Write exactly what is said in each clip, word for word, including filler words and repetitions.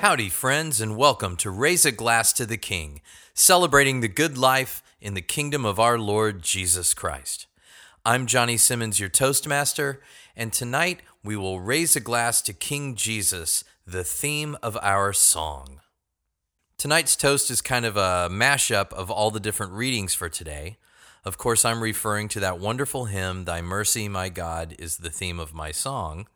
Howdy, friends, and welcome to Raise a Glass to the King, celebrating the good life in the kingdom of our Lord Jesus Christ. I'm Johnny Simmons, your Toastmaster, and tonight we will raise a glass to King Jesus, the theme of our song. Tonight's toast is kind of a mashup of all the different readings for today. Of course, I'm referring to that wonderful hymn, Thy Mercy, My God, is the theme of my song.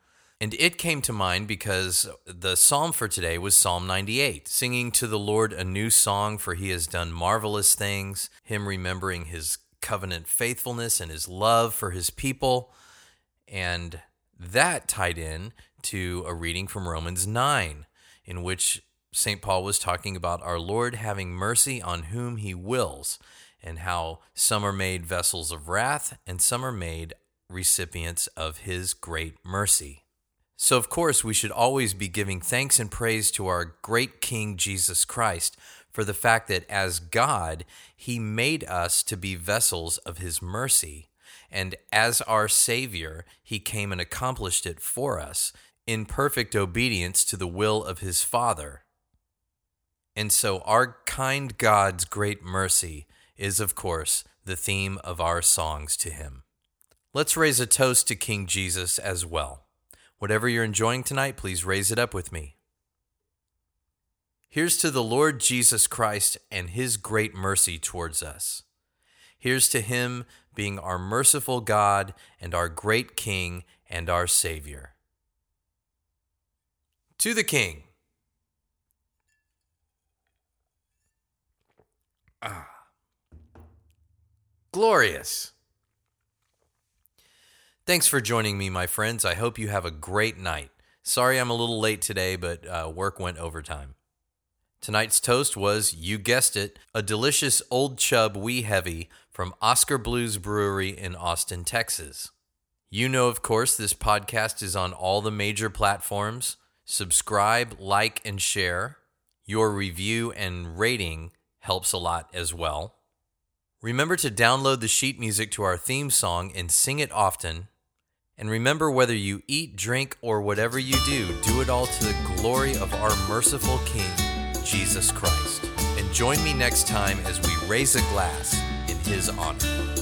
And it came to mind because the psalm for today was Psalm ninety-eight, singing to the Lord a new song, for he has done marvelous things, him remembering his covenant faithfulness and his love for his people. And that tied in to a reading from Romans nine, in which Saint Paul was talking about our Lord having mercy on whom he wills, and how some are made vessels of wrath and some are made recipients of his great mercy. So, of course, we should always be giving thanks and praise to our great King Jesus Christ for the fact that as God, he made us to be vessels of his mercy. And as our Savior, he came and accomplished it for us in perfect obedience to the will of his Father. And so our kind God's great mercy is, of course, the theme of our songs to him. Let's raise a toast to King Jesus as well. Whatever you're enjoying tonight, please raise it up with me. Here's to the Lord Jesus Christ and his great mercy towards us. Here's to him being our merciful God and our great King and our Savior. To the King. Ah. Glorious. Thanks for joining me, my friends. I hope you have a great night. Sorry I'm a little late today, but uh, work went overtime. Tonight's toast was, you guessed it, a delicious Old Chub Wee Heavy from Oscar Blues Brewery in Austin, Texas. You know, of course, this podcast is on all the major platforms. Subscribe, like, and share. Your review and rating helps a lot as well. Remember to download the sheet music to our theme song and sing it often. And remember, whether you eat, drink, or whatever you do, do it all to the glory of our merciful King, Jesus Christ. And join me next time as we raise a glass in his honor.